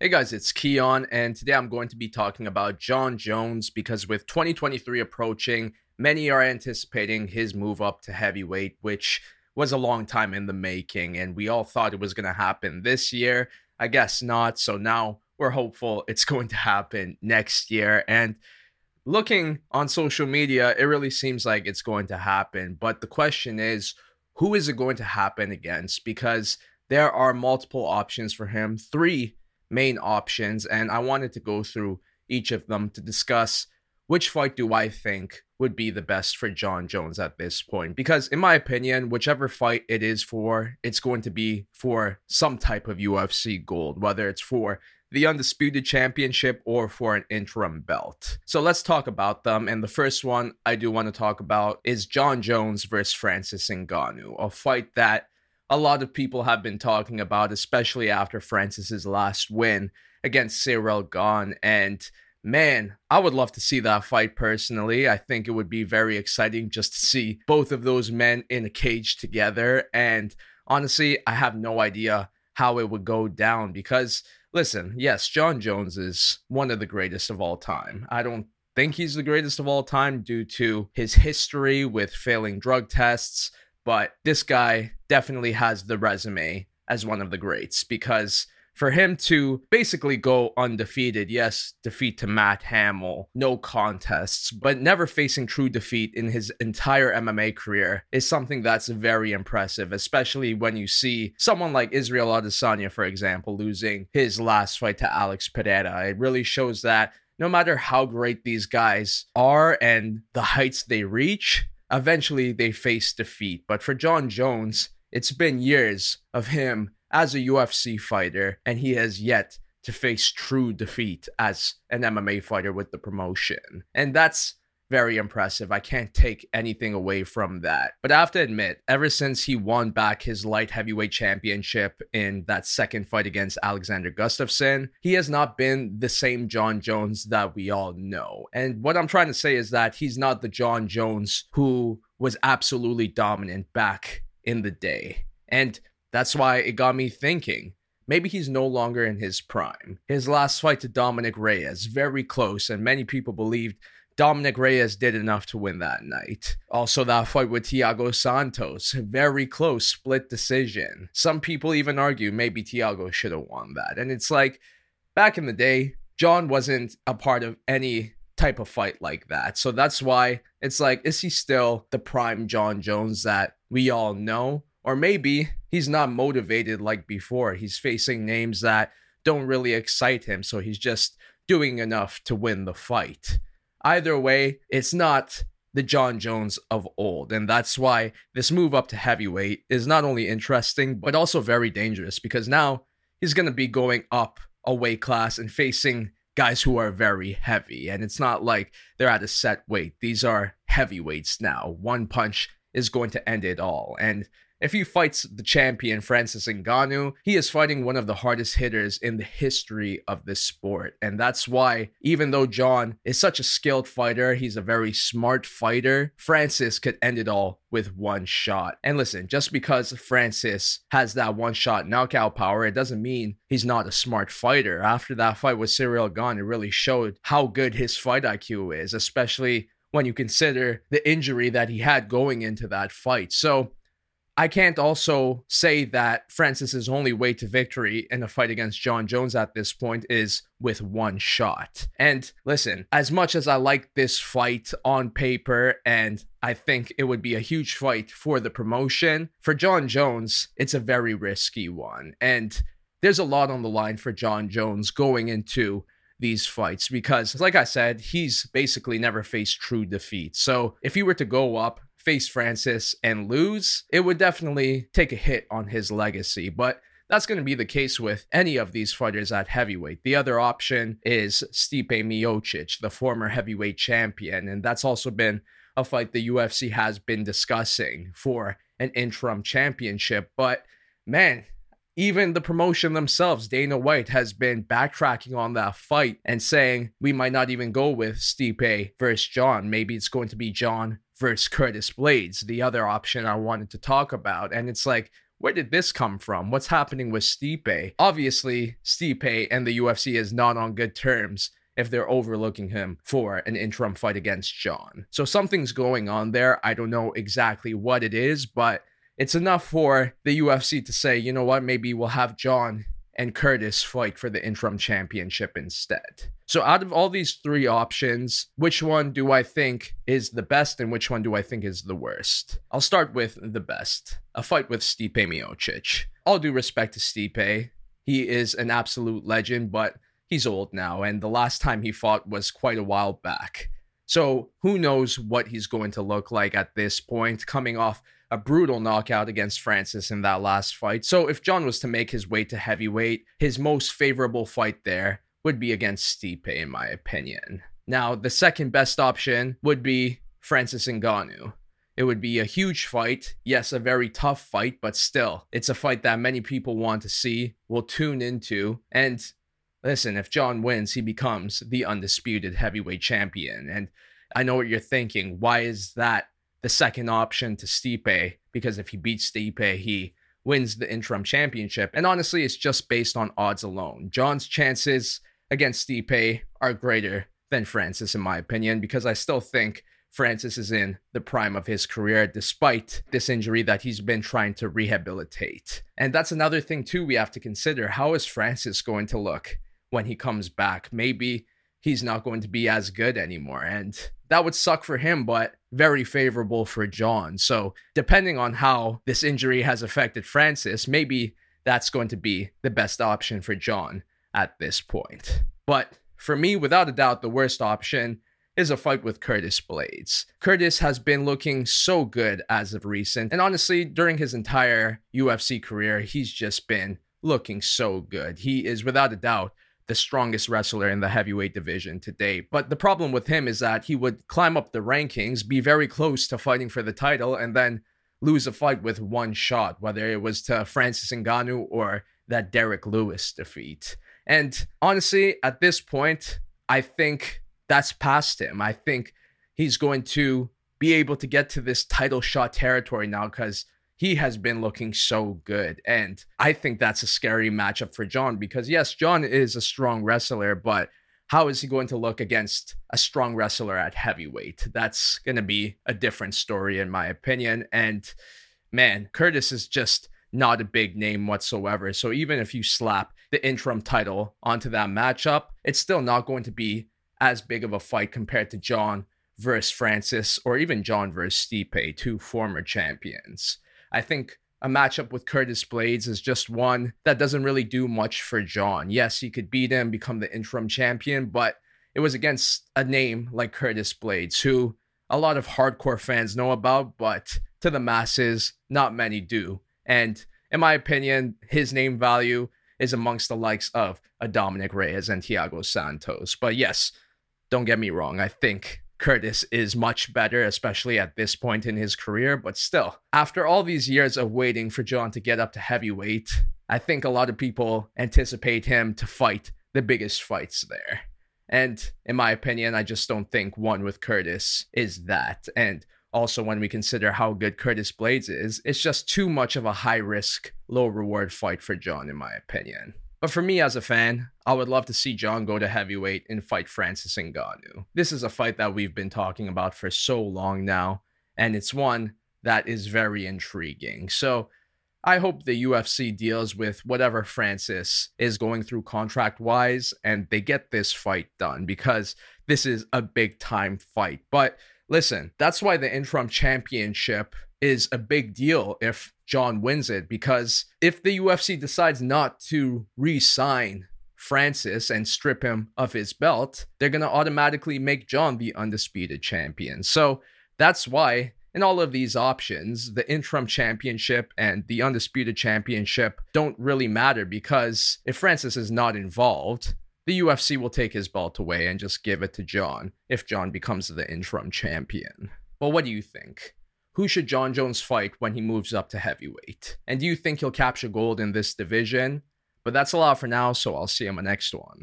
Hey guys, it's Keon, and today I'm going to be talking about Jon Jones because with 2023 approaching, many are anticipating his move up to heavyweight, which was a long time in the making, and we all thought it was going to happen this year. I guess not, so now we're hopeful it's going to happen next year, and looking on social media, it really seems like it's going to happen, but the question is, who is it going to happen against? Because there are multiple options for him, three main options, and I wanted to go through each of them to discuss which fight do I think would be the best for Jon Jones at this point, because in my opinion, whichever fight it is for, it's going to be for some type of UFC gold, whether it's for the Undisputed Championship or for an interim belt. So let's talk about them, and the first one I do want to talk about is Jon Jones versus Francis Ngannou, a fight that a lot of people have been talking about, especially after Francis's last win against Ciryl Gane. And man, I would love to see that fight personally. I think it would be very exciting just to see both of those men in a cage together. And honestly, I have no idea how it would go down because, listen, yes, Jon Jones is one of the greatest of all time. I don't think he's the greatest of all time due to his history with failing drug tests, but this guy definitely has the resume as one of the greats, because for him to basically go undefeated, yes, defeat to Matt Hamill, no contests, but never facing true defeat in his entire MMA career is something that's very impressive, especially when you see someone like Israel Adesanya, for example, losing his last fight to Alex Pereira. It really shows that no matter how great these guys are and the heights they reach, eventually they face defeat. But for Jon Jones, it's been years of him as a UFC fighter, and he has yet to face true defeat as an MMA fighter with the promotion. And that's very impressive. I can't take anything away from that. But I have to admit, ever since he won back his light heavyweight championship in that second fight against Alexander Gustafsson, he has not been the same Jon Jones that we all know. And what I'm trying to say is that he's not the Jon Jones who was absolutely dominant back in the day. And that's why it got me thinking, maybe he's no longer in his prime. His last fight to Dominick Reyes, very close, and many people believed Dominick Reyes did enough to win that night. Also, that fight with Thiago Santos, very close, split decision. Some people even argue maybe Thiago should have won that. And it's like, back in the day, Jon wasn't a part of any type of fight like that. So that's why it's like, is he still the prime Jon Jones that we all know? Or maybe he's not motivated like before. He's facing names that don't really excite him, so he's just doing enough to win the fight. Either way, it's not the Jon Jones of old, and that's why this move up to heavyweight is not only interesting, but also very dangerous, because now he's going to be going up a weight class and facing guys who are very heavy, and it's not like they're at a set weight. These are heavyweights now. One punch is going to end it all, and if he fights the champion, Francis Ngannou, he is fighting one of the hardest hitters in the history of this sport. And that's why, even though Jon is such a skilled fighter, he's a very smart fighter, Francis could end it all with one shot. And listen, just because Francis has that one-shot knockout power, it doesn't mean he's not a smart fighter. After that fight with Ciryl Gane, it really showed how good his fight IQ is, especially when you consider the injury that he had going into that fight. So I can't also say that Francis's only way to victory in a fight against Jon Jones at this point is with one shot. And listen, as much as I like this fight on paper, and I think it would be a huge fight for the promotion, for Jon Jones, it's a very risky one. And there's a lot on the line for Jon Jones going into these fights because, like I said, he's basically never faced true defeat. So if he were to go up, face Francis and lose, it would definitely take a hit on his legacy. But that's going to be the case with any of these fighters at heavyweight. The other option is Stipe Miocic, the former heavyweight champion, and that's also been a fight the UFC has been discussing for an interim championship. But man, even the promotion themselves, Dana White, has been backtracking on that fight and saying we might not even go with Stipe versus Jon. Maybe it's going to be Jon versus Curtis Blaydes, the other option I wanted to talk about. And it's like, Where did this come from? What's happening with Stipe? Obviously, Stipe and the UFC is not on good terms if they're overlooking him for an interim fight against Jon. So something's going on there. I don't know exactly what it is, but it's enough for the UFC to say, you know what, maybe we'll have Jon and Curtis fight for the interim championship instead. So out of all these three options, which one do I think is the best and which one do I think is the worst? I'll start with the best, a fight with Stipe Miocic. All due respect to Stipe, he is an absolute legend, but he's old now, and the last time he fought was quite a while back. So who knows what he's going to look like at this point, coming off a brutal knockout against Francis in that last fight. So if Jon was to make his way to heavyweight, his most favorable fight there would be against Stipe, in my opinion. Now, the second best option would be Francis Ngannou. It would be a huge fight. Yes, a very tough fight, but still, it's a fight that many people want to see, will tune into. And listen, if Jon wins, he becomes the undisputed heavyweight champion. And I know what you're thinking. Why is that the second option to Stipe? Because if he beats Stipe, he wins the interim championship. And honestly, it's just based on odds alone. Jon's chances against Stipe are greater than Francis, in my opinion, because I still think Francis is in the prime of his career, despite this injury that he's been trying to rehabilitate. And that's another thing, too, we have to consider. How is Francis going to look when he comes back? Maybe he's not going to be as good anymore. And that would suck for him, but very favorable for Jon. So depending on how this injury has affected Francis, maybe that's going to be the best option for Jon at this point. But for me, without a doubt, the worst option is a fight with Curtis Blaydes. Curtis has been looking so good as of recent. And honestly, during his entire UFC career, he's just been looking so good. He is, without a doubt, the strongest wrestler in the heavyweight division today. But the problem with him is that he would climb up the rankings, be very close to fighting for the title, and then lose a fight with one shot, whether it was to Francis Ngannou or that Derrick Lewis defeat. And honestly, at this point, I think that's past him. I think he's going to be able to get to this title shot territory now because he has been looking so good. And I think that's a scary matchup for Jon because, yes, Jon is a strong wrestler, but how is he going to look against a strong wrestler at heavyweight? That's going to be a different story, in my opinion. And, man, Curtis is just not a big name whatsoever. So even if you slap the interim title onto that matchup, it's still not going to be as big of a fight compared to Jon versus Francis or even Jon versus Stipe, two former champions. I think a matchup with Curtis Blaydes is just one that doesn't really do much for Jon. Yes, he could beat him, become the interim champion, but it was against a name like Curtis Blaydes, who a lot of hardcore fans know about, but to the masses, not many do. And in my opinion, his name value is amongst the likes of a Dominick Reyes and Thiago Santos. But yes, don't get me wrong, I think Curtis is much better, especially at this point in his career. But still, after all these years of waiting for Jon to get up to heavyweight, I think a lot of people anticipate him to fight the biggest fights there. And in my opinion, I just don't think one with Curtis is that. And also, when we consider how good Curtis Blaydes is, it's just too much of a high-risk, low-reward fight for Jon, in my opinion. But for me as a fan, I would love to see Jon go to heavyweight and fight Francis Ngannou. This is a fight that we've been talking about for so long now, and it's one that is very intriguing. So I hope the UFC deals with whatever Francis is going through contract-wise, and they get this fight done, because this is a big-time fight. But listen, that's why the interim championship is a big deal if Jon wins it, because if the UFC decides not to re-sign Francis and strip him of his belt, they're going to automatically make Jon the undisputed champion. So that's why in all of these options, the interim championship and the undisputed championship don't really matter, because if Francis is not involved, the UFC will take his belt away and just give it to Jon if Jon becomes the interim champion. Well, what do you think? Who should Jon Jones fight when he moves up to heavyweight? And do you think he'll capture gold in this division? But that's all for now, so I'll see you in my next one.